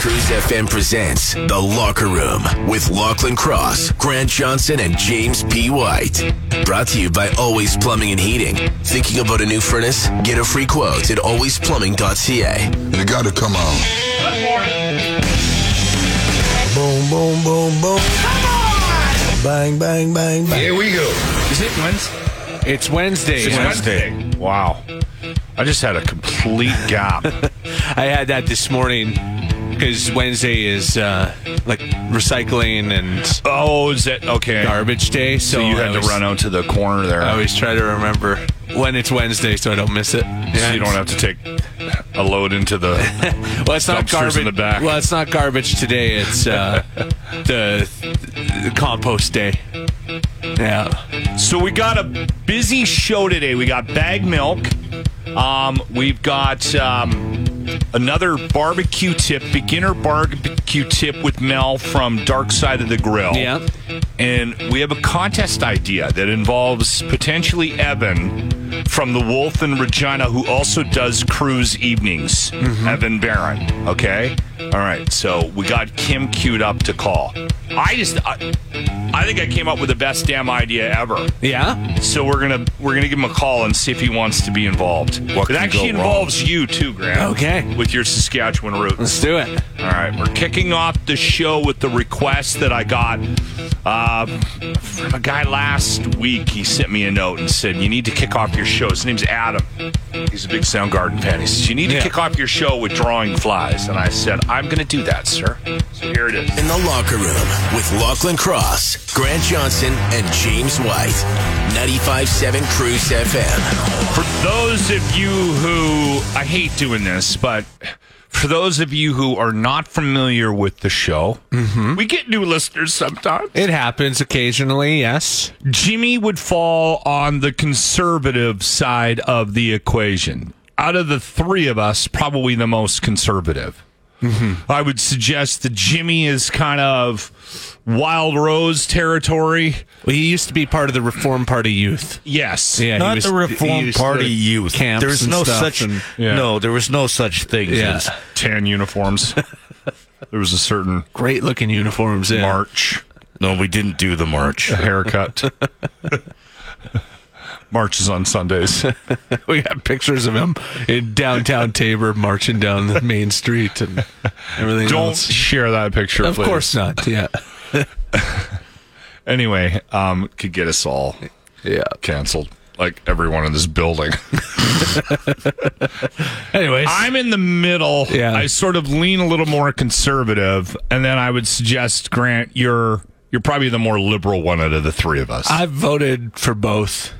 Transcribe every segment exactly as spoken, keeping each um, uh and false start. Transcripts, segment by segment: Cruise F M presents The Locker Room with Lachlan Cross, Grant Johnson, and James P. White. Brought to you by Always Plumbing and Heating. Thinking about a new furnace? Get a free quote at always plumbing dot c a. You gotta come on. Boom, boom, boom, boom. Come on! Bang, bang, bang, bang. Here we go. Is it Wednesday? It's Wednesday. It's Wednesday. Wednesday. Wow. I just had a complete gap. I had that this morning. Because Wednesday is uh, like recycling and oh, is that okay? Garbage day. So, so you had always, to run out to the corner there. I always try to remember when it's Wednesday so I don't miss it. Yeah, so you don't have to take a load into the well, it's not garbage in the back. Well, it's not garbage today. It's uh, the, the compost day. Yeah. So we got a busy show today. We got Baggedmilk. Um, we've got. Um, Another barbecue tip, beginner barbecue tip with Mel from Dark Side of the Grill. Yeah. And we have a contest idea that involves potentially Evan from the Wolf in Regina, who also does cruise evenings. Mm-hmm. Evan Barron. Okay? All right. So we got Kim queued up to call. I just... I, I think I came up with the best damn idea ever. Yeah. So we're gonna we're gonna give him a call and see if he wants to be involved. What it actually involves wrong? You too, Grant. Okay. With your Saskatchewan route. Let's do it. All right. We're kicking off the show with the request that I got uh, from a guy last week. He sent me a note and said, "You need to kick off your show." His name's Adam. He's a big Soundgarden fan. He says, "You need to yeah. kick off your show with drawing flies." And I said, "I'm gonna do that, sir." So here it is. In the Locker Room with Lachlan Cross, Grant Johnson, and James White. ninety-five point seven Cruise F M. For those of you who, I hate doing this, but for those of you who are not familiar with the show, mm-hmm. we get new listeners sometimes. It happens occasionally, yes. Jimmy would fall on the conservative side of the equation. Out of the three of us, probably the most conservative. Mm-hmm. I would suggest that Jimmy is kind of Wild Rose territory. Well, he used to be part of the Reform Party Youth. Yes. Yeah, not was, the Reform Party Youth. Camps There's no such and, yeah. No, there was no such thing yeah. as tan uniforms. There was a certain great looking uniforms in March. No, we didn't do the March. A haircut. Marches on Sundays. We got pictures of him in downtown Tabor marching down the main street and everything. Don't else. Share that picture, of please. Of course not. Yeah. Anyway, um, could get us all yeah canceled, like everyone in this building. Anyways, I'm in the middle. Yeah. I sort of lean a little more conservative, and then I would suggest Grant, you're you're probably the more liberal one out of the three of us. I've voted for both.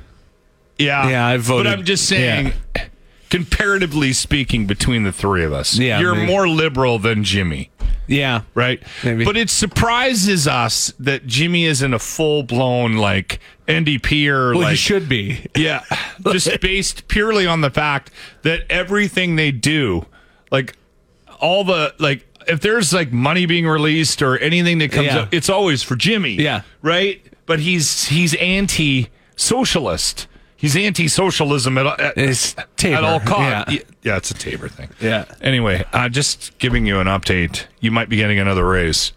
Yeah, yeah, I voted. But I'm just saying, yeah. comparatively speaking, between the three of us, yeah, you're maybe. more liberal than Jimmy. Yeah. Right? Maybe. But it surprises us that Jimmy isn't a full-blown, like, N D P or, well, like... he should be. Yeah. Just based purely on the fact that everything they do, like, all the, like, if there's, like, money being released or anything that comes yeah. up, it's always for Jimmy. Yeah. Right? But he's he's anti-socialist. He's anti-socialism at, at, it's at all costs. Yeah. yeah, it's a Tabor thing. Yeah. Anyway, uh, just giving you an update. You might be getting another raise.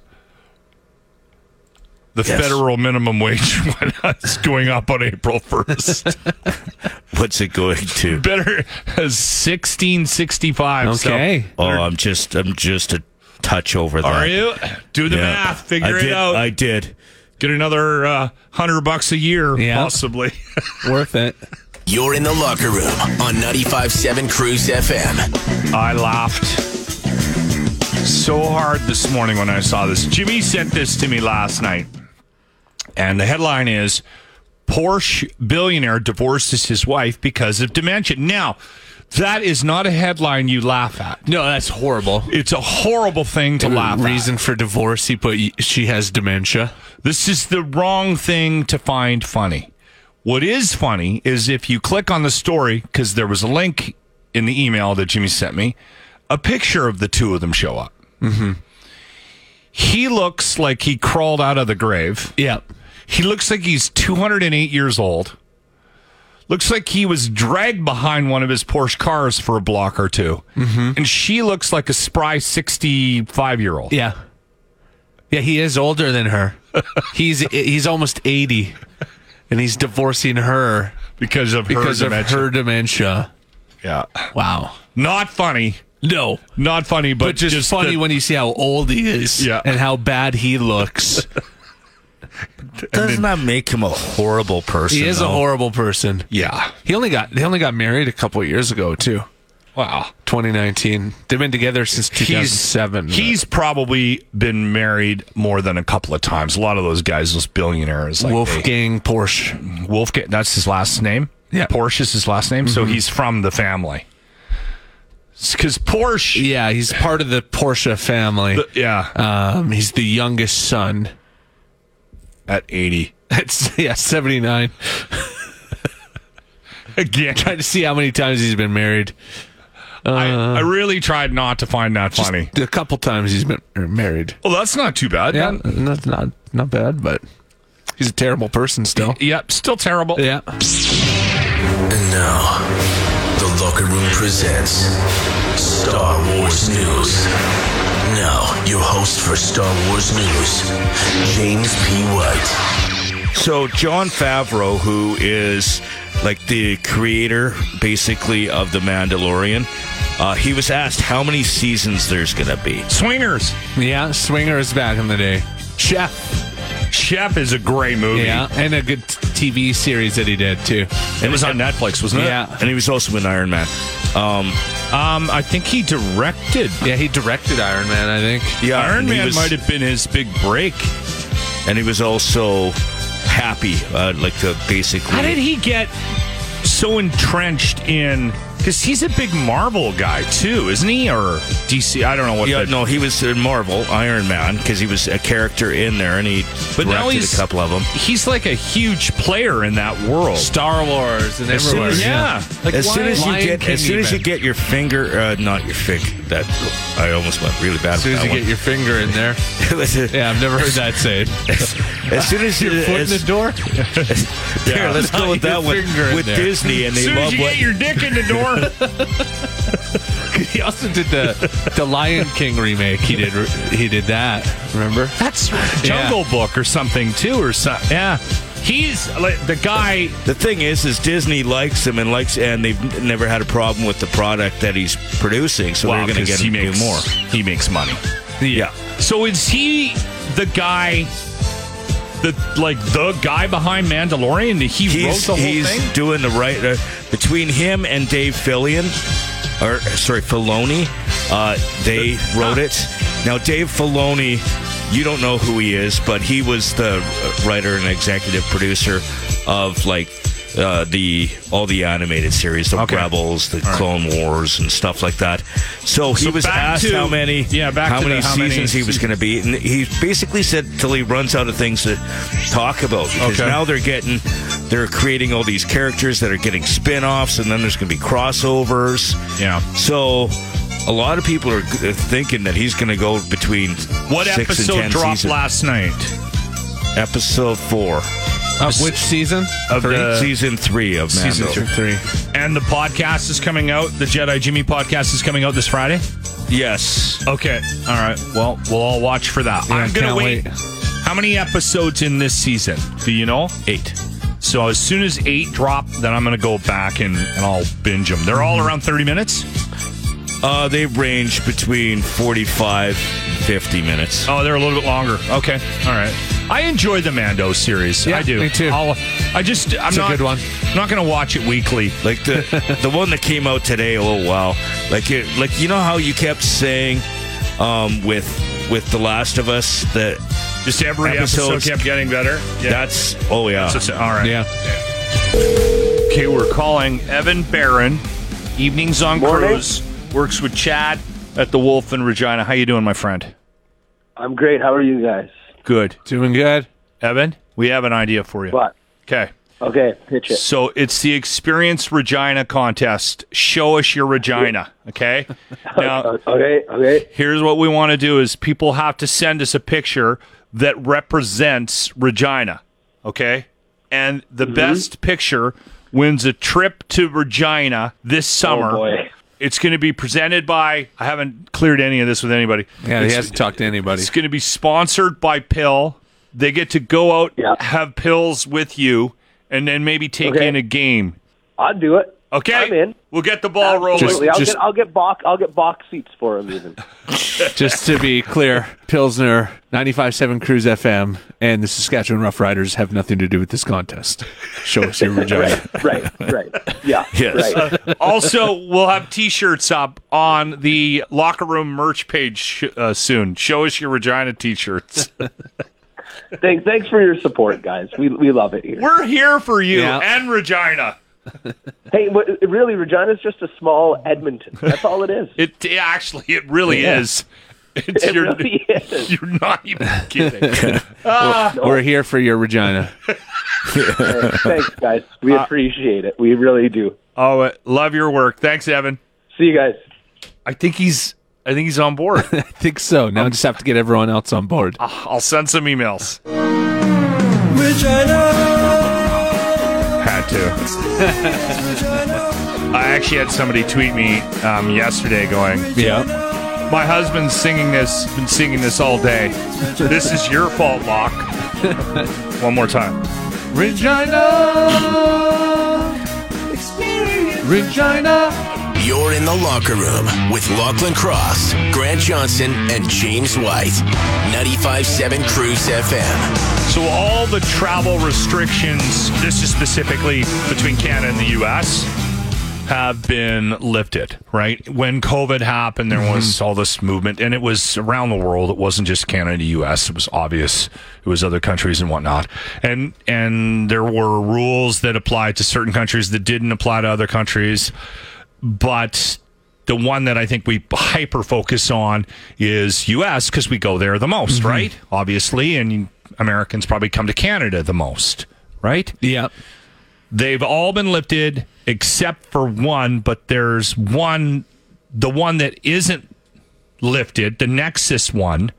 The yes. federal minimum wage is going up on April first. What's it going to? Better as sixteen sixty-five. Okay. So, oh, I'm just, I'm just a touch over that. Are you? Do the yeah. math. Figure I it did, out. I did. Get another uh, hundred bucks a year, yeah. possibly. Worth it. You're in the Locker Room on ninety-five point seven Cruise F M. I laughed so hard this morning when I saw this. Jimmy sent this to me last night, and the headline is, Porsche billionaire divorces his wife because of dementia. Now, That is not a headline you laugh at. No, that's horrible. It's a horrible thing to and laugh reason at. Reason for divorce, he put, she has dementia. This is the wrong thing to find funny. What is funny is if you click on the story, because there was a link in the email that Jimmy sent me, a picture of the two of them show up. Mm-hmm. He looks like he crawled out of the grave. Yeah. He looks like he's two hundred eight years old. Looks like he was dragged behind one of his Porsche cars for a block or two. Mm-hmm. And she looks like a spry sixty-five-year-old. Yeah. Yeah, he is older than her. he's he's almost eighty. And he's divorcing her. Because of her because dementia. Because of her dementia. Yeah. Wow. Not funny. No. Not funny, but, but just, just funny the, when you see how old he is. Yeah. And how bad he looks. Doesn't that make him a horrible person? He is though. a horrible person. Yeah. He only got he only got married a couple of years ago too. Wow. twenty nineteen. They've been together since two thousand seven. He's, he's probably been married more than a couple of times. A lot of those guys, those billionaires. Like Wolfgang Porsche. Wolfgang, that's his last name? Yeah. Porsche is his last name, mm-hmm. So he's from the family. Because Porsche. Yeah, he's part of the Porsche family. The, yeah. Um, he's the youngest son. At eighty. At, yeah, seventy-nine. Again. Trying to see how many times he's been married. Uh, I, I really tried not to find that funny. A couple times he's been married. Well, that's not too bad. Yeah, man. That's not, not bad, but he's a terrible person still. Yep, yeah, still terrible. Yeah. And now, the Locker Room presents Star Wars News. Now, your host for Star Wars News, James P. White. So, Jon Favreau, who is like the creator, basically, of The Mandalorian, uh, he was asked how many seasons there's going to be. Swingers. Yeah, Swingers back in the day. Chef. Chef is a great movie. Yeah, and a good T V series that he did, too. It was on Netflix, wasn't it? Yeah. And he was also in Iron Man. Um... Um, I think he directed. Yeah, he directed Iron Man, I think. Yeah, Iron Man was, might have been his big break. And he was also happy, uh, like the basically. How did he get so entrenched in? Because he's a big Marvel guy, too, isn't he? Or D C? I don't know what. Yeah, no, he was in Marvel, Iron Man, because he was a character in there, and he but directed now he's, a couple of them. He's like a huge player in that world. Star Wars and as everywhere. As, yeah. yeah. Like, as why, soon as you get, King as soon even. as you get your finger, uh, not your fig. That I almost went really bad. As soon as you one. get your finger in there. Yeah, I've never heard that said. As soon as your you, foot as, in the door. Here, yeah, let's go with that one with there. Disney, and they soon love as you what, get your dick in the door. He also did the the Lion King remake. He did he did that. Remember? That's Jungle yeah. Book or something too, or something. Yeah. He's like, the guy. The thing is, is Disney likes him and likes, and they've never had a problem with the product that he's producing. So wow, they're going to get him to do more. He makes money. Yeah. So is he the guy? The like the guy behind Mandalorian, he he's, wrote the whole he's thing. He's doing the right uh, between him and Dave Fillion, or sorry, Filoni. Uh, they the, wrote ah. it. Now Dave Filoni, you don't know who he is, but he was the writer and executive producer of like uh, the all the animated series, the okay. Rebels, the all Clone right. Wars, and stuff like that. So he so was asked to, how many, yeah, back how, to many the, how many seasons he was going to be, and he basically said till he runs out of things to talk about. Because okay. now they're getting, they're creating all these characters that are getting spin-offs, and then there's going to be crossovers. Yeah. So a lot of people are thinking that he's going to go between what six episode and ten dropped seasons. Last night? Episode four. Of which season? Of three? The, season three of Mando. Season three. And the podcast is coming out. The Jedi Jimmy podcast is coming out this Friday? Yes. Okay. All right. Well, we'll all watch for that. Yeah, I'm going to wait. wait. How many episodes in this season? Do you know? Eight. So as soon as eight drop, then I'm going to go back and, and I'll binge them. They're all around thirty minutes? Uh, they range between forty-five and fifty minutes. Oh, they're a little bit longer. Okay. All right. I enjoy the Mando series. Yeah, I do. Me too. I'll, I just, I'm it's not, a good one. I'm not going to watch it weekly. Like the the one that came out today. Oh wow! Like it, like you know how you kept saying um, with with The Last of Us that just every episodes, episode kept getting better. Yeah. That's oh yeah. That's just, all right. Yeah. Okay, we're calling Evan Barron Evenings on Morning. Cruise. Works with Chad at the Wolf in Regina. How you doing, my friend? I'm great. How are you guys? Good. Doing good. Evan, we have an idea for you. What? Okay. Okay, pitch it. So it's the Experience Regina contest. Show us your Regina, okay? Now, okay, okay. Here's what we want to do is people have to send us a picture that represents Regina, okay? And the mm-hmm. best picture wins a trip to Regina this summer. Oh, boy. It's going to be presented by, I haven't cleared any of this with anybody. Yeah, it's, he hasn't talked to anybody. It's going to be sponsored by Pill. They get to go out, yeah. have pills with you, and then maybe take okay. in a game. I'll do it. Okay. I'm in. We'll get the ball rolling. Just, I'll, just, get, I'll, get box, I'll get box seats for him even. Just to be clear, Pilsner, ninety-five point seven Cruise F M, and the Saskatchewan Rough Riders have nothing to do with this contest. Show us your Regina. right, right, right. Yeah. Yes. Right. Uh, also, we'll have T-shirts up on the Locker Room merch page sh- uh, soon. Show us your Regina T-shirts. Thanks, thanks for your support, guys. We we love it here. We're here for you yeah. and Regina. Hey, really, Regina's just a small Edmonton. That's all it is. It actually, it really yeah. is. It's it your, really is. You're not even kidding. uh, we're, we're here for your Regina. Right, thanks, guys. We uh, appreciate it. We really do. Oh, love your work. Thanks, Evan. See you guys. I think he's. I think he's on board. I think so. Now um, I just have to get everyone else on board. I'll send some emails. Regina. Had to. I actually had somebody tweet me um, yesterday going, yeah, my husband's singing this, been singing this all day. This is your fault, Locke. One more time. Regina. Experience Regina. You're in the Locker Room with Lachlan Cross, Grant Johnson, and James White. ninety-five point seven Cruise F M. So all the travel restrictions, this is specifically between Canada and the U S, have been lifted, right? When COVID happened, there was mm-hmm. all this movement, and it was around the world. It wasn't just Canada and the U S. It was obvious. It was other countries and whatnot. And, and there were rules that applied to certain countries that didn't apply to other countries. But the one that I think we hyper-focus on is U S because we go there the most, mm-hmm. right? Obviously, and Americans probably come to Canada the most, right? Yeah. They've all been lifted except for one, but there's one, the one that isn't lifted, the Nexus one,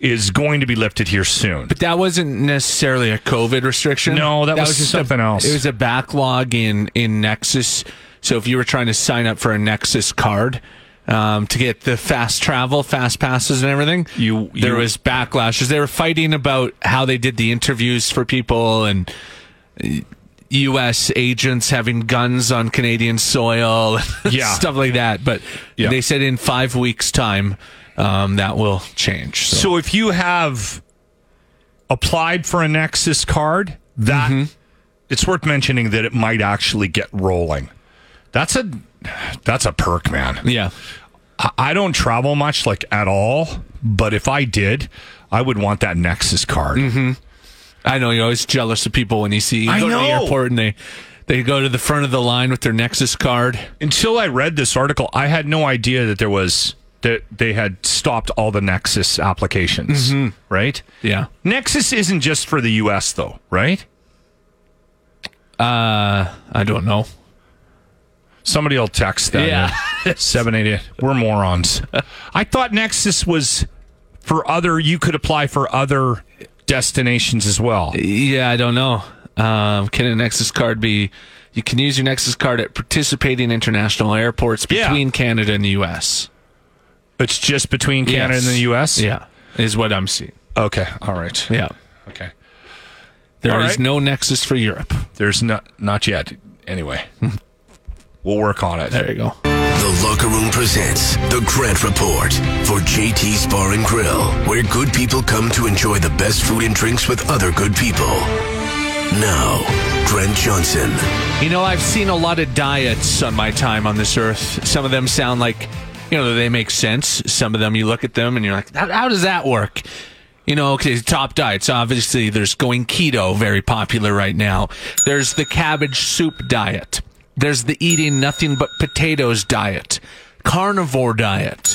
is going to be lifted here soon. But that wasn't necessarily a COVID restriction. No, that, that was, was just something a, else. It was a backlog in, in Nexus. So if you were trying to sign up for a Nexus card um, to get the fast travel, fast passes and everything, you, you, there was backlashes. They were fighting about how they did the interviews for people and U S agents having guns on Canadian soil and yeah. stuff like that. But yeah. they said in five weeks' time um, that will change. So. so if you have applied for a Nexus card, that mm-hmm. it's worth mentioning that it might actually get rolling. That's a that's a perk, man. Yeah. I don't travel much, like, at all, but if I did, I would want that Nexus card. Mm-hmm. I know you're always jealous of people when you see you I go know. to the airport and they, they go to the front of the line with their Nexus card. Until I read this article, I had no idea that there was that they had stopped all the Nexus applications, mm-hmm. right? Yeah. Nexus isn't just for the U S, though, right? Uh, I don't know. Somebody will text that. Yeah. seven eighty-eight. We're morons. I thought Nexus was for other, you could apply for other destinations as well. Yeah, I don't know. Um, can a Nexus card be, you can use your Nexus card at participating international airports between yeah. Canada and the U S. It's just between Canada yes. and the U S? Yeah, is what I'm seeing. Okay, all right. Yeah. Okay. There all is right. no Nexus for Europe. There's not, not yet, anyway. We'll work on it. There you go. The Locker Room presents The Grant Report for J T's Bar and Grill, where good people come to enjoy the best food and drinks with other good people. Now, Grant Johnson. You know, I've seen a lot of diets on my time on this earth. Some of them sound like, you know, they make sense. Some of them, you look at them and you're like, how, how does that work? You know, okay, top diets. Obviously, there's going keto, very popular right now. There's the cabbage soup diet. There's the eating nothing but potatoes diet, carnivore diet,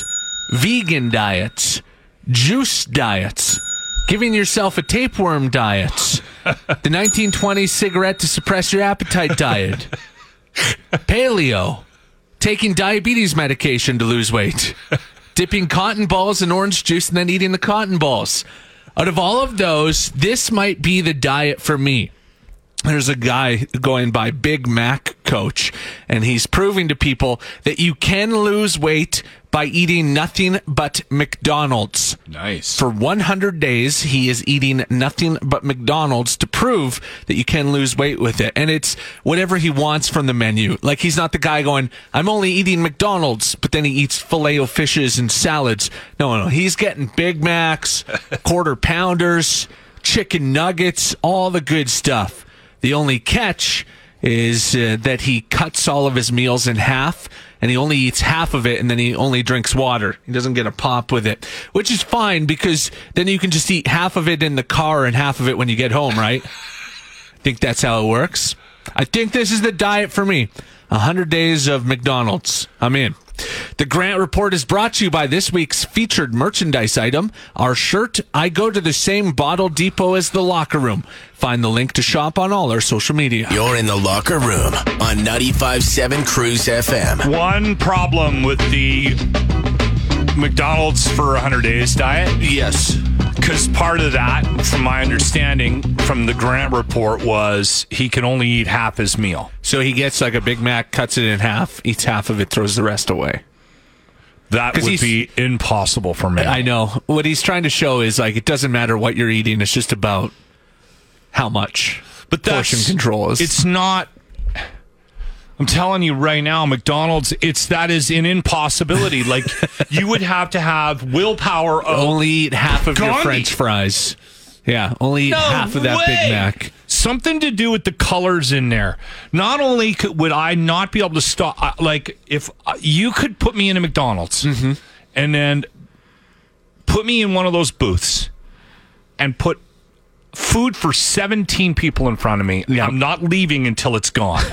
vegan diets, juice diets, giving yourself a tapeworm diet, the nineteen twenties cigarette to suppress your appetite diet, paleo, taking diabetes medication to lose weight, dipping cotton balls in orange juice and then eating the cotton balls. Out of all of those, this might be the diet for me. There's a guy going by Big Mac Coach, and he's proving to people that you can lose weight by eating nothing but McDonald's. Nice. For one hundred days, he is eating nothing but McDonald's to prove that you can lose weight with it. And it's whatever he wants from the menu. Like, he's not the guy going, I'm only eating McDonald's, but then he eats Filet-O-Fishes and salads. No, no, he's getting Big Macs, Quarter Pounders, Chicken Nuggets, all the good stuff. The only catch is uh, that he cuts all of his meals in half, and he only eats half of it, and then he only drinks water. He doesn't get a pop with it, which is fine, because then you can just eat half of it in the car and half of it when you get home, right? I think that's how it works. I think this is the diet for me. one hundred days of McDonald's. I'm in. The Grant Report is brought to you by this week's featured merchandise item, our shirt, I go to the same bottle depot as the locker room. Find the link to shop on all our social media. You're in the locker room on ninety-five point seven Cruise F M. One problem with the McDonald's for one hundred days diet? Yes. Because part of that, from my understanding, from the Grant Report, was he can only eat half his meal. So he gets like a Big Mac, cuts it in half, eats half of it, throws the rest away. That would be impossible for me. I know. What he's trying to show is, like, it doesn't matter what you're eating. It's just about how much. But that's, portion control is. It's not. I'm telling you right now, McDonald's, it's that is an impossibility. Like, you would have to have willpower of only eat half of Gandhi. Your French fries. Yeah, only eat no half of that way. Big Mac. Something to do with the colors in there. Not only could, would I not be able to stop, like, if you could put me in a McDonald's mm-hmm. and then put me in one of those booths and put food for seventeen people in front of me, yeah. I'm not leaving until it's gone.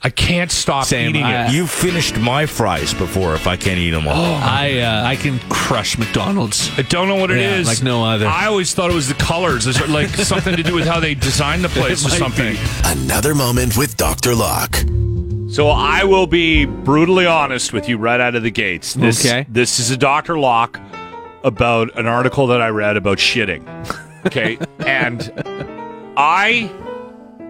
I can't stop Same, eating I, it. You've finished my fries before if I can't eat them all. Oh, I uh, I can crush McDonald's. I don't know what it yeah, is. Like no other. I always thought it was the colors. It's like something to do with how they designed the place or something. Be. Another moment with Doctor Locke. So I will be brutally honest with you right out of the gates. This, okay. This is a Doctor Locke about an article that I read about shitting. Okay. And I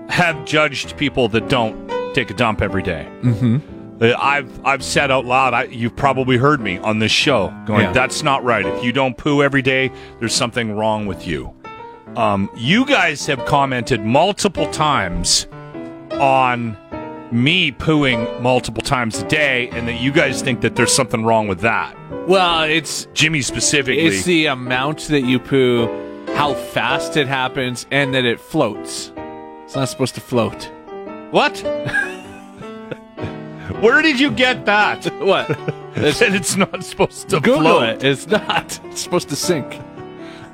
have judged people that don't take a dump every day. Mm-hmm. I've I've said out loud, I, you've probably heard me on this show going, yeah. That's not right. If you don't poo every day, there's something wrong with you. Um, you guys have commented multiple times on me pooing multiple times a day, and that you guys think that there's something wrong with that. Well, it's Jimmy specifically. It's the amount that you poo, how fast it happens, and that it floats. It's not supposed to float. What? Where did you get that? What? And it's not supposed to Google float. It. It's not. It's supposed to sink.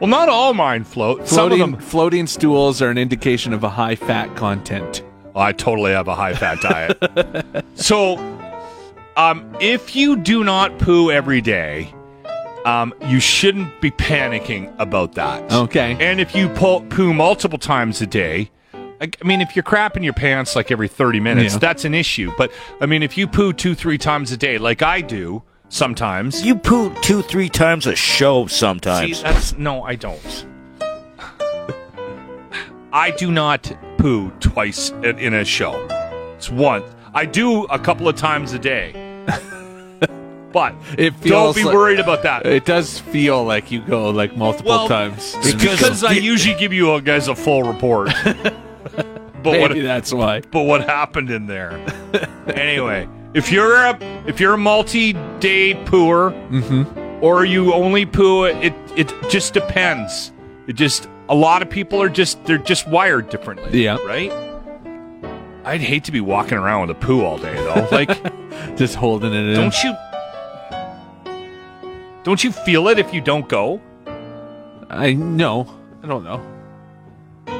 Well, not all mine float. Floating, Some of them. Floating stools are an indication of a high fat content. Well, I totally have a high fat diet. So, um, if you do not poo every day, um, you shouldn't be panicking about that. Okay. And if you po- poo multiple times a day, I mean, if you're crapping your pants like every thirty minutes, yeah. That's an issue. But, I mean, if you poo two, three times a day, like I do sometimes. You poo two, three times a show sometimes. See, that's, no, I don't. I do not poo twice in, in a show. It's once. I do a couple of times a day. But it feels don't be like, worried about that. It does feel like you go like multiple well, times. Because I usually give you guys a full report. But maybe what, that's why. But what happened in there? Anyway, if you're a if you're a multi-day pooer, mm-hmm. or you only poo, it it just depends. It just a lot of people are just they're just wired differently. Yeah, right. I'd hate to be walking around with a poo all day though, like just holding it in. Don't you? Don't you feel it if you don't go? I no, I don't know.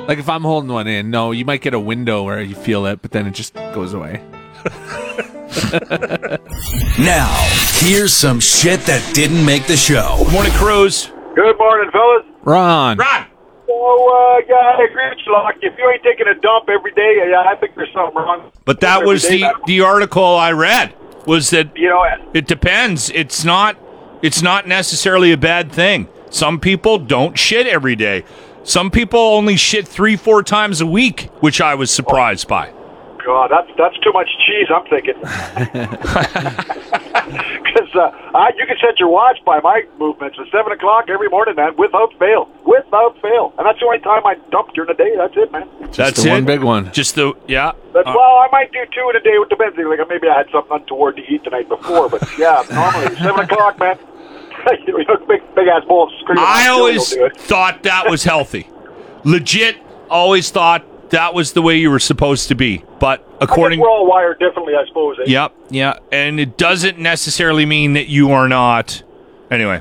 Like, if I'm holding one in, no, you might get a window where you feel it, but then it just goes away. Now, here's some shit that didn't make the show. Good morning, Cruz. Good morning, fellas. Ron. Ron. So, uh, yeah, I agree with you, Locke. If you ain't taking a dump every day, yeah, I think there's something wrong. But that was the, the article I read, was that, you know, it depends. It's not, it's not necessarily a bad thing. Some people don't shit every day. Some people only shit three, four times a week, which I was surprised by. God, that's that's too much cheese, I'm thinking. Because uh, I, you can set your watch by my movements at seven o'clock every morning, man, without fail, without fail, and that's the only time I dump during the day. That's it, man. Just that's the it. One big one. Just the yeah. But, uh, well, I might do two in a day. It depends. Like maybe I had something untoward to eat the night before, but yeah, normally seven o'clock, man. You know, big big ass bowl of screaming. I always thought that was healthy. Legit, always thought. That was the way you were supposed to be, but according, I think we're all wired differently, I suppose. Eh? Yep, yeah, and it doesn't necessarily mean that you are not. Anyway,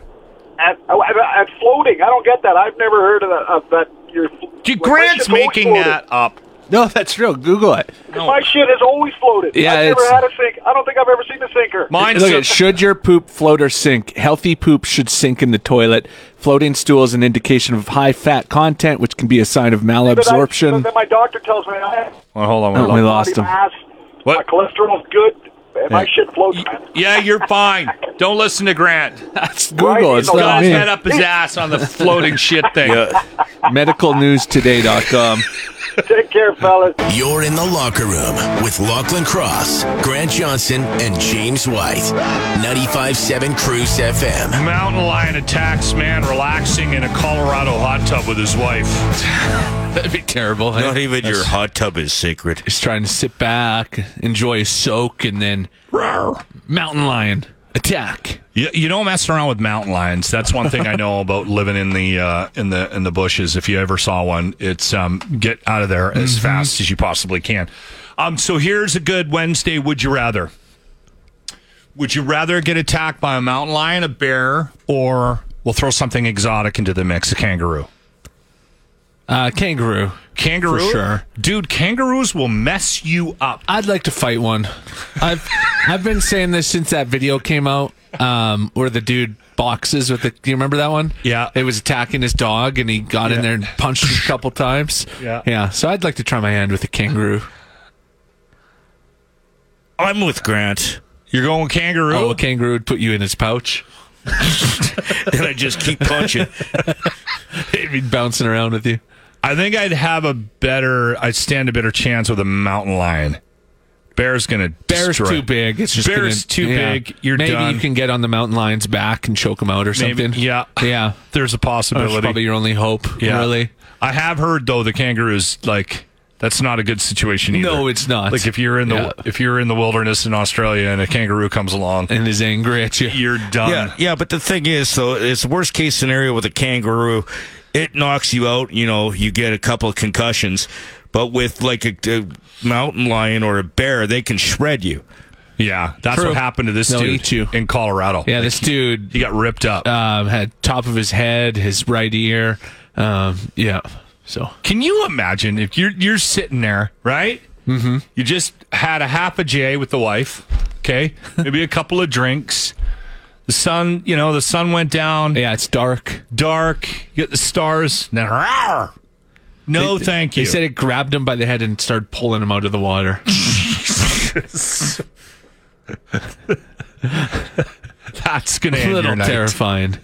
at, at floating, I don't get that. I've never heard of, of that. Your Gee, Grant's making floated. That up. No, that's real. Google it. No. My shit has always floated. Yeah, I've never had a sink. I don't think I've ever seen a sinker. Mine. Look at should your poop float or sink? Healthy poop should sink in the toilet. Floating stool is an indication of high fat content, which can be a sign of malabsorption. Then, I, then my doctor tells me I have. Well, hold on. We're oh, we lost him. Mass. What? My cholesterol's good. Yeah. My shit floats, man. Yeah, you're fine. Don't listen to Grant. That's Google. It's not me. God's head up his ass on the floating shit thing. Yeah. medical news today dot com. Take care, fellas. You're in the locker room with Lachlan Cross, Grant Johnson, and James White. ninety-five point seven Cruise F M. Mountain lion attacks man relaxing in a Colorado hot tub with his wife. That'd be terrible. Not hey? even That's, your hot tub is sacred. He's trying to sit back, enjoy a soak, and then rawr, mountain lion attack. You, you don't mess around with mountain lions. That's one thing I know about living in the uh, in the in the bushes. If you ever saw one, it's um, get out of there as mm-hmm. fast as you possibly can. Um, so here's a good Wednesday. Would you rather? Would you rather get attacked by a mountain lion, a bear, or we'll throw something exotic into the mix, a kangaroo? Uh, kangaroo, kangaroo, for sure, dude. Kangaroos will mess you up. I'd like to fight one. I've I've been saying this since that video came out. Um, where the dude boxes with the... Do you remember that one? Yeah. It was attacking his dog, and he got yeah. in there and punched him a couple times. Yeah. Yeah, so I'd like to try my hand with a kangaroo. I'm with Grant. You're going with kangaroo? Oh, a kangaroo would put you in his pouch. Then I'd just keep punching. He'd be bouncing around with you. I think I'd have a better... I'd stand a better chance with a mountain lion. Bear's gonna Bear's destroy. Too big. It's just Bear's gonna, too yeah. big. You're Maybe done. You can get on the mountain lion's back and choke him out or something. Maybe, yeah. Yeah. There's a possibility. That's probably your only hope, yeah. really. I have heard though the kangaroos, like, that's not a good situation either. No, it's not. Like if you're in the yeah. if you're in the wilderness in Australia and a kangaroo comes along and is angry at you, you're done. Yeah, yeah, but the thing is though, it's worst case scenario with a kangaroo, it knocks you out, you know, you get a couple of concussions. But with like a, a mountain lion or a bear, they can shred you. Yeah, that's True. What happened to this They'll dude eat you. In Colorado. Yeah, like this dude... He got ripped up. Uh, had top of his head, his right ear. Um, yeah, so... Can you imagine if you're you're sitting there, right? Mm-hmm. You just had a half a J with the wife, okay? Maybe a couple of drinks. The sun, you know, the sun went down. Yeah, it's dark. Dark. You get the stars. Now, rawr! No, they, thank you. They said it grabbed him by the head and started pulling him out of the water. Jesus. That's going to end your night. A little terrifying.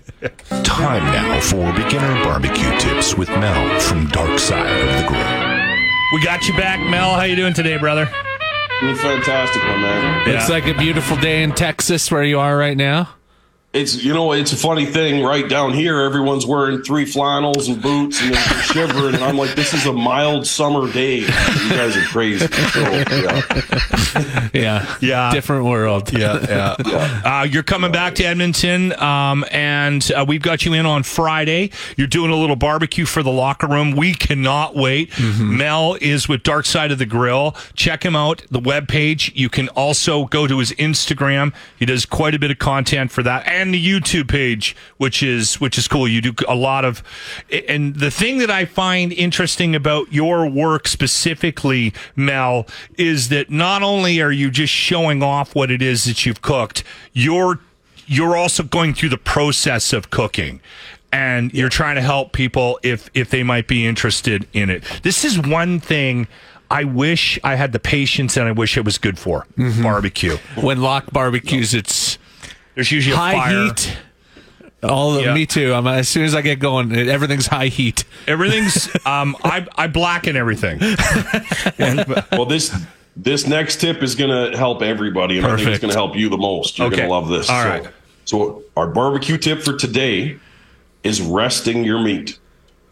Time now for beginner barbecue tips with Mel from Dark Side of the Grill. We got you back, Mel. How you doing today, brother? Doing fantastic, my man. Yeah. It's like a beautiful day in Texas where you are right now. It's, you know, it's a funny thing right down here. Everyone's wearing three flannels and boots and they're shivering. And I'm like, this is a mild summer day. You guys are crazy. So, yeah. yeah. Yeah. Different world. Yeah. yeah. yeah. Uh, you're coming back to Edmonton. Um, and uh, we've got you in on Friday. You're doing a little barbecue for the locker room. We cannot wait. Mm-hmm. Mel is with Dark Side of the Grill. Check him out. The webpage. You can also go to his Instagram. He does quite a bit of content for that. and the YouTube page, which is which is cool. You do a lot of, and the thing that I find interesting about your work specifically, Mel, is that not only are you just showing off what it is that you've cooked, you're you're also going through the process of cooking. And you're trying to help people if, if they might be interested in it. This is one thing I wish I had the patience and I wish it was good for. Mm-hmm. Barbecue. When Locke barbecues, it's there's usually high a fire. Heat. All yeah. Me too. I'm, as soon as I get going, everything's high heat. Everything's, um, I, I blacken everything. and, well, this... This next tip is going to help everybody, and perfect. I think it's going to help you the most. You're okay. going to love this. All so, right. so our barbecue tip for today is resting your meat.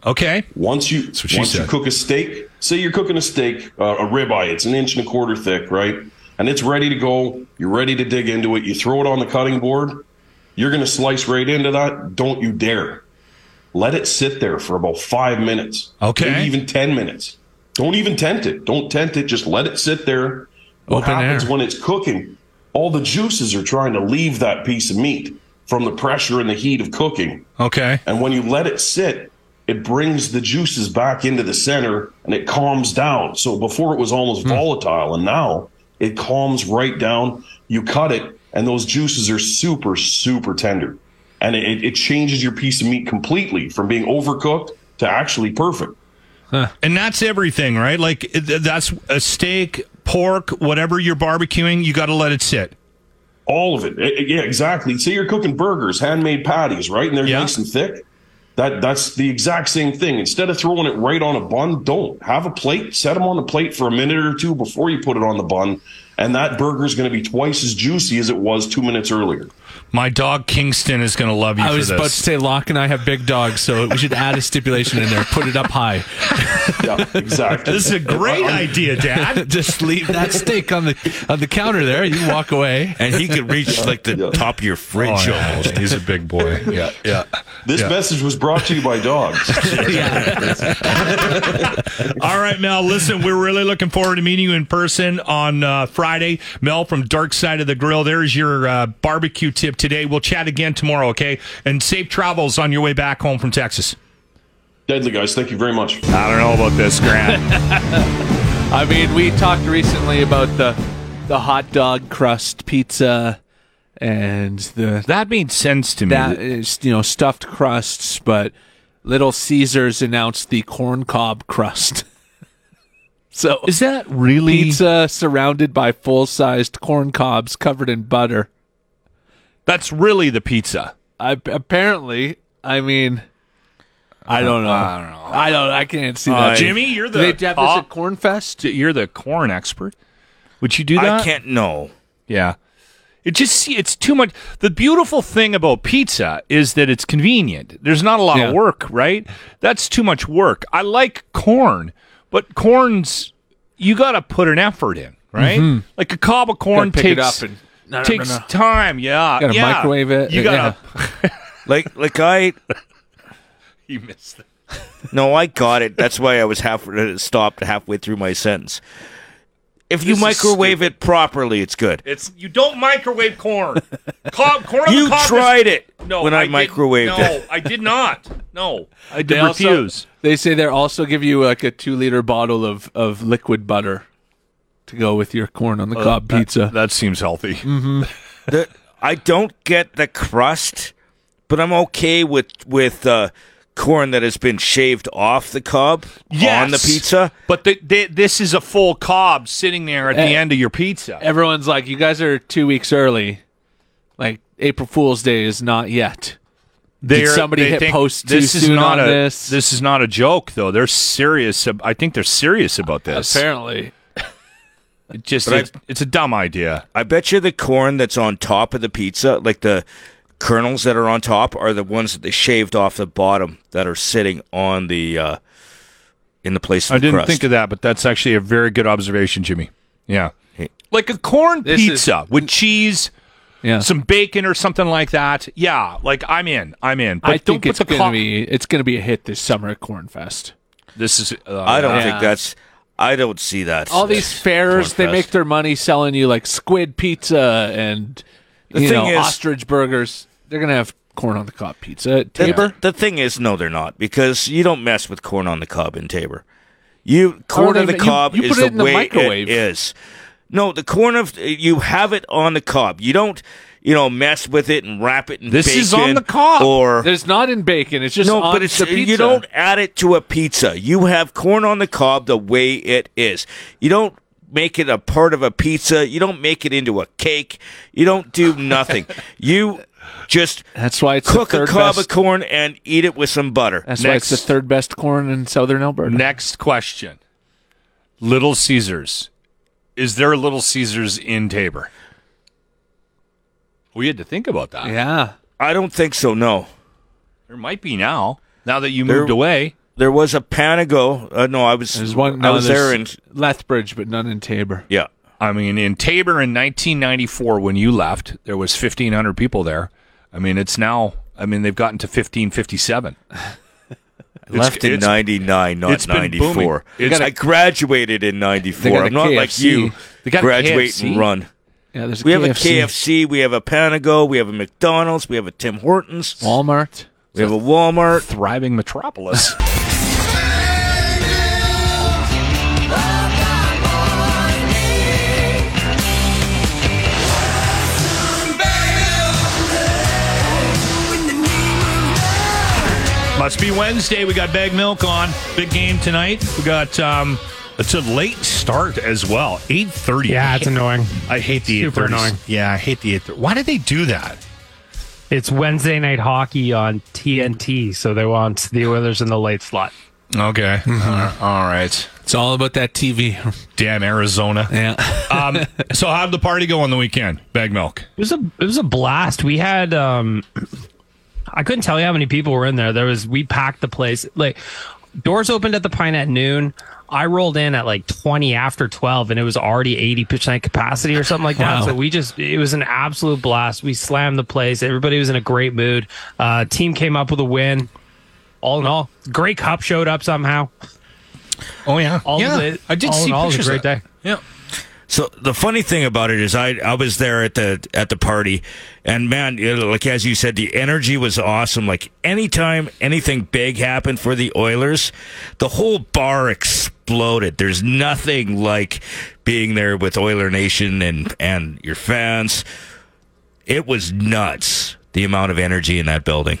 Okay. Once you once said. you cook a steak, say you're cooking a steak, uh, a ribeye. It's an inch and a quarter thick, right? And it's ready to go. You're ready to dig into it. You throw it on the cutting board. You're going to slice right into that. Don't you dare. Let it sit there for about five minutes. Okay. Maybe even ten minutes. Don't even tent it. Don't tent it. Just let it sit there. What Open happens air. When it's cooking, all the juices are trying to leave that piece of meat from the pressure and the heat of cooking. Okay. And when you let it sit, it brings the juices back into the center and it calms down. So before it was almost mm. volatile, and now it calms right down. You cut it, and those juices are super, super tender. And it, it changes your piece of meat completely from being overcooked to actually perfect. Huh. And that's everything, right? Like, that's a steak, pork, whatever you're barbecuing, you got to let it sit. All of it. it. Yeah, exactly. So you're cooking burgers, handmade patties, right? And they're yeah. nice and thick. That That's the exact same thing. Instead of throwing it right on a bun, don't. Have a plate. Set them on the plate for a minute or two before you put it on the bun. And that burger is going to be twice as juicy as it was two minutes earlier. My dog Kingston is going to love you I for this. I was about to say, Locke and I have big dogs, so we should add a stipulation in there. Put it up high. Yeah, exactly. This is a great idea, Dad. Just leave that steak on the on the counter there. You walk away, and he could reach like the yeah. top of your fridge oh, yeah. almost. He's a big boy. Yeah, yeah. This yeah. message was brought to you by dogs. All right, Mel. Listen, we're really looking forward to meeting you in person on uh, Friday. Mel from Dark Side of the Grill. There's your uh, barbecue tip today. We'll chat again tomorrow, okay? And safe travels on your way back home from Texas. Deadly, guys. Thank you very much. I don't know about this, Grant. I mean, we talked recently about the the hot dog crust pizza and the... That made sense to me. That is, you know, stuffed crusts, but Little Caesars announced the corn cob crust. So is that really... Pizza surrounded by full-sized corn cobs covered in butter. That's really the pizza. I, apparently, I mean, I don't know. I don't know. I don't. I can't see that. Uh, Jimmy, you're the. Do they have this at Corn Fest? You're the corn expert. Would you do that? I can't know. Yeah, it just it's too much. The beautiful thing about pizza is that it's convenient. There's not a lot yeah. of work, right? That's too much work. I like corn, but corn's you got to put an effort in, right? Mm-hmm. Like a cob of corn pick takes. It up and- No, takes no, no. time, yeah. You gotta yeah. microwave it. You gotta yeah. like, like I. You missed it. No, I got it. That's why I was half stopped halfway through my sentence. If this you microwave it properly, it's good. It's you don't microwave corn. Cob, corn on you the cob tried is, it no, when I, I microwaved no, it. No, I did not. No, I did they refuse. Also, they say they also give you like a two-liter bottle of, of liquid butter. To go with your corn on the cob uh, that, pizza. That seems healthy. Mm-hmm. the, I don't get the crust, but I'm okay with with uh, corn that has been shaved off the cob yes, on the pizza. But the, the, this is a full cob sitting there at and the end of your pizza. Everyone's like, you guys are two weeks early. Like, April Fool's Day is not yet. They're, Did somebody they hit post too this soon is not on a, this? This is not a joke, though. They're serious. I think they're serious about this. Apparently. It just it's, I, it's a dumb idea. I bet you the corn that's on top of the pizza, like the kernels that are on top, are the ones that they shaved off the bottom that are sitting on the uh, in the place of I the crust. I didn't think of that, but that's actually a very good observation, Jimmy. Yeah. Hey. Like a corn this pizza is, with cheese, yeah. some bacon or something like that. Yeah, like I'm in. I'm in. But I don't think put it's going to co- be it's going to be a hit this summer at Corn Fest. This is uh, I don't yeah. think that's I don't see that. All these fairs, they make their money selling you like squid pizza and you know, ostrich burgers. They're going to have corn on the cob pizza at Tabor? The, the thing is, no, they're not, because you don't mess with corn on the cob in Tabor. You Corn on the cob you, you is the, the way microwave. It is. No, the corn of you have it on the cob. You don't, you know, mess with it and wrap it in this bacon. This is on the cob. Or it's not in bacon. It's just no, on but it's, the pizza. You don't add it to a pizza. You have corn on the cob the way it is. You don't make it a part of a pizza. You don't make it into a cake. You don't do nothing. You just that's why it's cook a cob best. Of corn and eat it with some butter. That's Next. Why it's the third best corn in southern Alberta. Next question. Little Caesars. Is there a Little Caesars in Tabor? We had to think about that. Yeah. I don't think so, no. There might be now, now that you there, moved away. There was a Panago. Uh, no, I was, one, no, I was there in Lethbridge, but none in Tabor. Yeah. I mean, in Tabor in nineteen ninety-four, when you left, there was fifteen hundred people there. I mean, it's now, I mean, they've gotten to fifteen fifty-seven. Left it's, in it's, ninety-nine, not ninety-four. Gotta, I graduated in ninety-four. I'm not K F C. Like you. Graduate K F C? And run. Yeah, there's a we K F C. Have a K F C. We have a Panago. We have a McDonald's. We have a Tim Hortons. Walmart. We have a Walmart. Thriving metropolis. Must be Wednesday. We got Baggedmilk on. Big game tonight. We got um, it's a late start as well. Eight thirty. Yeah, it's annoying. I hate the super annoying. Yeah, I hate the eight thirty. Why did they do that? It's Wednesday night hockey on T N T, so they want the Oilers in the late slot. Okay. Mm-hmm. Uh, all right. It's all about that T V. Damn Arizona. Yeah. um, so how'd the party go on the weekend, Baggedmilk? It was a it was a blast. We had. Um, I couldn't tell you how many people were in there. There was we packed the place. Like doors opened at the Pine at noon. I rolled in at like twenty after twelve, and it was already eighty percent capacity or something like that. Wow. So we just it was an absolute blast. We slammed the place. Everybody was in a great mood. Uh, team came up with a win. All in all, Grey Cup showed up somehow. Oh yeah, all yeah. It, I did all see in all, pictures. It was a great day. Yeah. So the funny thing about it is I, I was there at the at the party, and man, like as you said, the energy was awesome. Like anytime anything big happened for the Oilers, the whole bar exploded. There's nothing like being there with Oiler Nation and, and your fans. It was nuts, the amount of energy in that building.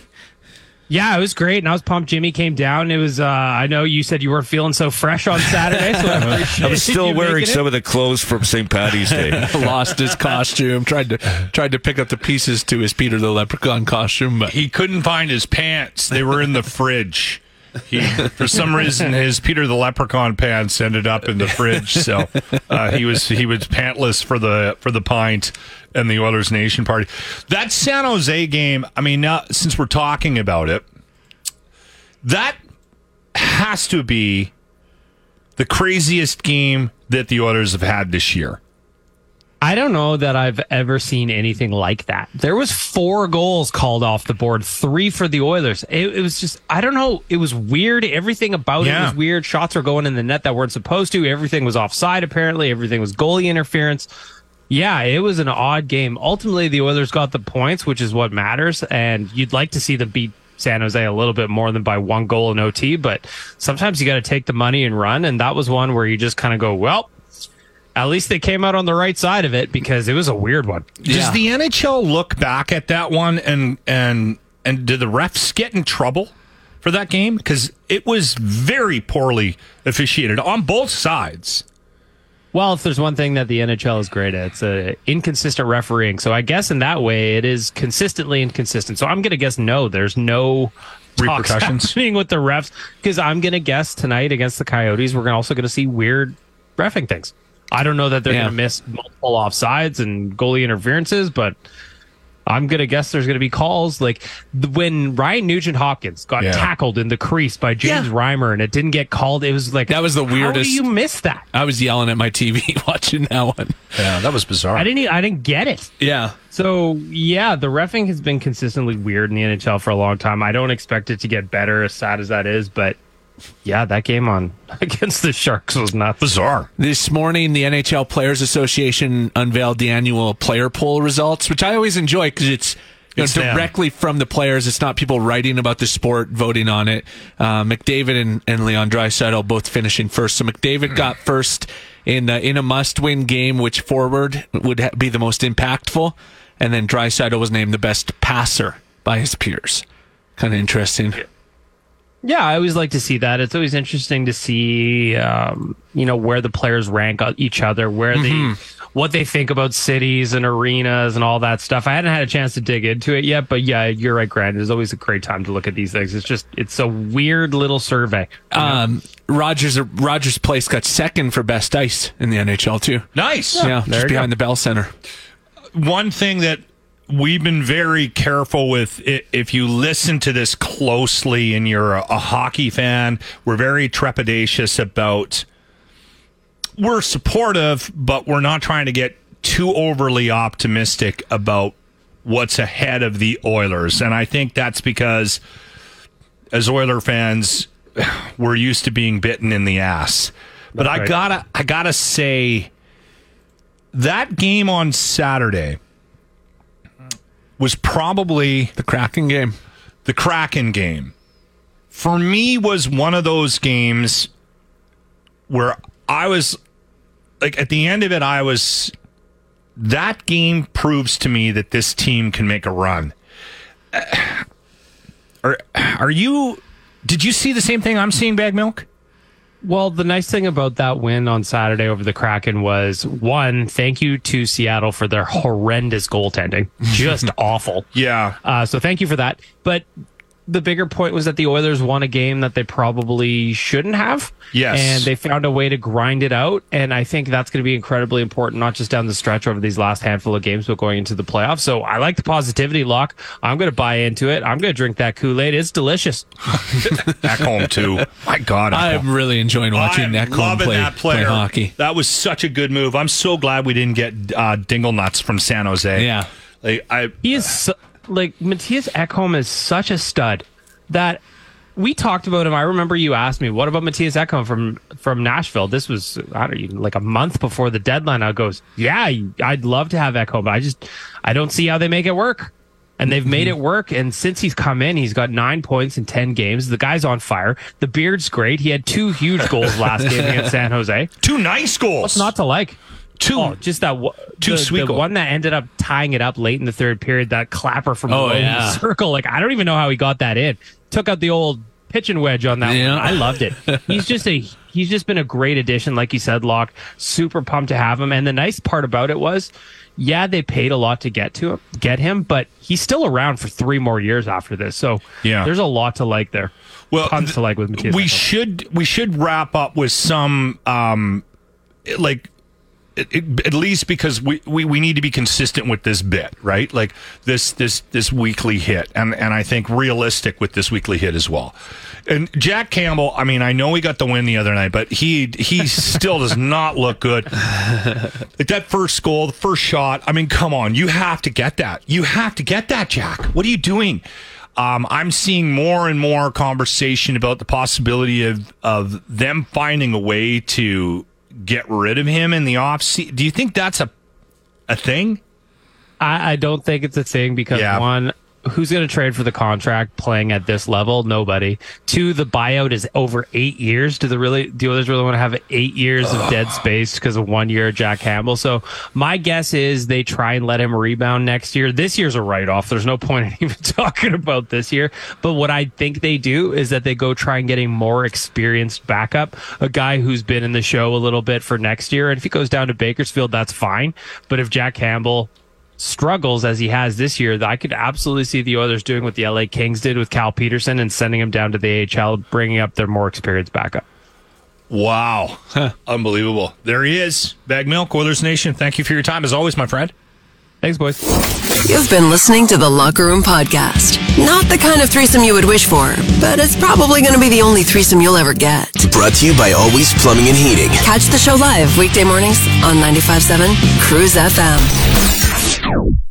Yeah, it was great, and I was pumped. Jimmy came down. It was. Uh, I know you said you weren't feeling so fresh on Saturday, so I appreciate I was still wearing some of the clothes from Saint Paddy's Day. Lost his costume. Tried to tried to pick up the pieces to his Peter the Leprechaun costume, but he couldn't find his pants. They were in the fridge. He, for some reason, his Peter the Leprechaun pants ended up in the fridge, so uh, he was he was pantless for the for the pint. And the Oilers Nation party. That San Jose game, I mean, now, since we're talking about it, that has to be the craziest game that the Oilers have had this year. I don't know that I've ever seen anything like that. There was four goals called off the board, three for the Oilers. It, it was just, I don't know. It was weird. Everything about yeah. it was weird. Shots were going in the net that weren't supposed to. Everything was offside, apparently. Everything was goalie interference. Yeah, it was an odd game. Ultimately, the Oilers got the points, which is what matters, and you'd like to see them beat San Jose a little bit more than by one goal in O T, but sometimes you got to take the money and run, and that was one where you just kind of go, well, at least they came out on the right side of it because it was a weird one. Yeah. Does the N H L look back at that one, and and and did the refs get in trouble for that game? Because it was very poorly officiated on both sides. Well, if there's one thing that the N H L is great at, it's uh, inconsistent refereeing. So I guess in that way, it is consistently inconsistent. So I'm going to guess no, there's no repercussions happening with the refs because I'm going to guess tonight against the Coyotes, we're also going to see weird reffing things. I don't know that they're yeah. going to miss multiple offsides and goalie interferences, but I'm going to guess there's going to be calls like when Ryan Nugent-Hopkins got yeah. tackled in the crease by James yeah. Reimer and it didn't get called. It was like, that was the weirdest. How do you miss that? I was yelling at my T V watching that one. Yeah, that was bizarre. I didn't, I didn't get it. Yeah. So, yeah, the reffing has been consistently weird in the N H L for a long time. I don't expect it to get better, as sad as that is, but yeah, that game on against the Sharks was not bizarre. This morning, the N H L Players Association unveiled the annual player poll results, which I always enjoy because it's know, directly from the players. It's not people writing about the sport, voting on it. Uh, McDavid and, and Leon Draisaitl both finishing first. So McDavid got first in uh, in a must-win game, which forward would ha- be the most impactful. And then Draisaitl was named the best passer by his peers. Kind of interesting. Yeah. Yeah, I always like to see that. It's always interesting to see, um, you know, where the players rank each other, where mm-hmm. they, what they think about cities and arenas and all that stuff. I hadn't had a chance to dig into it yet, but yeah, you're right, Grant. It's always a great time to look at these things. It's just, it's a weird little survey. Um, Rogers, Rogers Place got second for best ice in the N H L too. Nice, yeah, yeah just behind go. the Bell Center. One thing that we've been very careful with, if you listen to this closely and you're a, a hockey fan, we're very trepidatious about, we're supportive, but we're not trying to get too overly optimistic about what's ahead of the Oilers. And I think that's because as Oiler fans, we're used to being bitten in the ass. But right. I gotta, I gotta say that game on Saturday was probably the Kraken game. The Kraken game for me was one of those games where I was like, at the end of it, I was, that game proves to me that this team can make a run. Uh, are are you, did you see the same thing I'm seeing, Baggedmilk? Well, the nice thing about that win on Saturday over the Kraken was, one, thank you to Seattle for their horrendous goaltending. Just awful. Yeah. Uh, so thank you for that. But the bigger point was that the Oilers won a game that they probably shouldn't have. Yes. And they found a way to grind it out. And I think that's going to be incredibly important, not just down the stretch over these last handful of games, but going into the playoffs. So I like the positivity, Locke. I'm going to buy into it. I'm going to drink that Kool-Aid. It's delicious. Ekholm, too. My God. I'm really enjoying watching Ekholm play, that play hockey. That was such a good move. I'm so glad we didn't get uh, Dingle Nuts from San Jose. Yeah. Like, I, he is... So- Like, Matthias Ekholm is such a stud that we talked about him. I remember you asked me, what about Matthias Ekholm from, from Nashville? This was, I don't even, like a month before the deadline. I goes, yeah, I'd love to have Ekholm, but I just, I don't see how they make it work. And they've made it work. And since he's come in, he's got nine points in ten games. The guy's on fire. The beard's great. He had two huge goals last game against San Jose. Two nice goals. What's not to like? Two, oh, just that w- two the, sweet the one that ended up tying it up late in the third period. That clapper from oh, yeah. the circle, like I don't even know how he got that in. Took out the old pitching wedge on that yeah. one. I loved it. He's just a he's just been a great addition, like you said, Locke. Super pumped to have him. And the nice part about it was, yeah, they paid a lot to get to him, get him, but he's still around for three more years after this. So yeah. there's a lot to like there. Well, th- to like with Matthias we Ekholm. should we should wrap up with some um like. It, it, at least because we, we, we need to be consistent with this bit, right? Like this this this weekly hit, and and I think realistic with this weekly hit as well. And Jack Campbell, I mean, I know he got the win the other night, but he he still does not look good. Like that first goal, the first shot. I mean, come on, you have to get that. You have to get that, Jack. What are you doing? Um, I'm seeing more and more conversation about the possibility of of them finding a way to get rid of him in the offseason. Do you think that's a a thing? I, I don't think it's a thing because, yeah. one, who's going to trade for the contract playing at this level? Nobody. Two, the buyout is over eight years. Do the really do others really want to have eight years Ugh. of dead space because of one year of Jack Campbell? So my guess is they try and let him rebound next year. This year's a write-off. There's no point in even talking about this year. But what I think they do is that they go try and get a more experienced backup, a guy who's been in the show a little bit for next year. And if he goes down to Bakersfield, that's fine. But if Jack Campbell struggles as he has this year, I could absolutely see the Oilers doing what the L A Kings did with Cal Peterson and sending him down to the A H L, bringing up their more experienced backup. Wow. Huh. Unbelievable. There he is. Baggedmilk, Oilers Nation. Thank you for your time as always, my friend. Thanks, boys. You've been listening to the Locker Room Podcast. Not the kind of threesome you would wish for, but it's probably going to be the only threesome you'll ever get. Brought to you by Always Plumbing and Heating. Catch the show live weekday mornings on ninety-five point seven Cruise F M.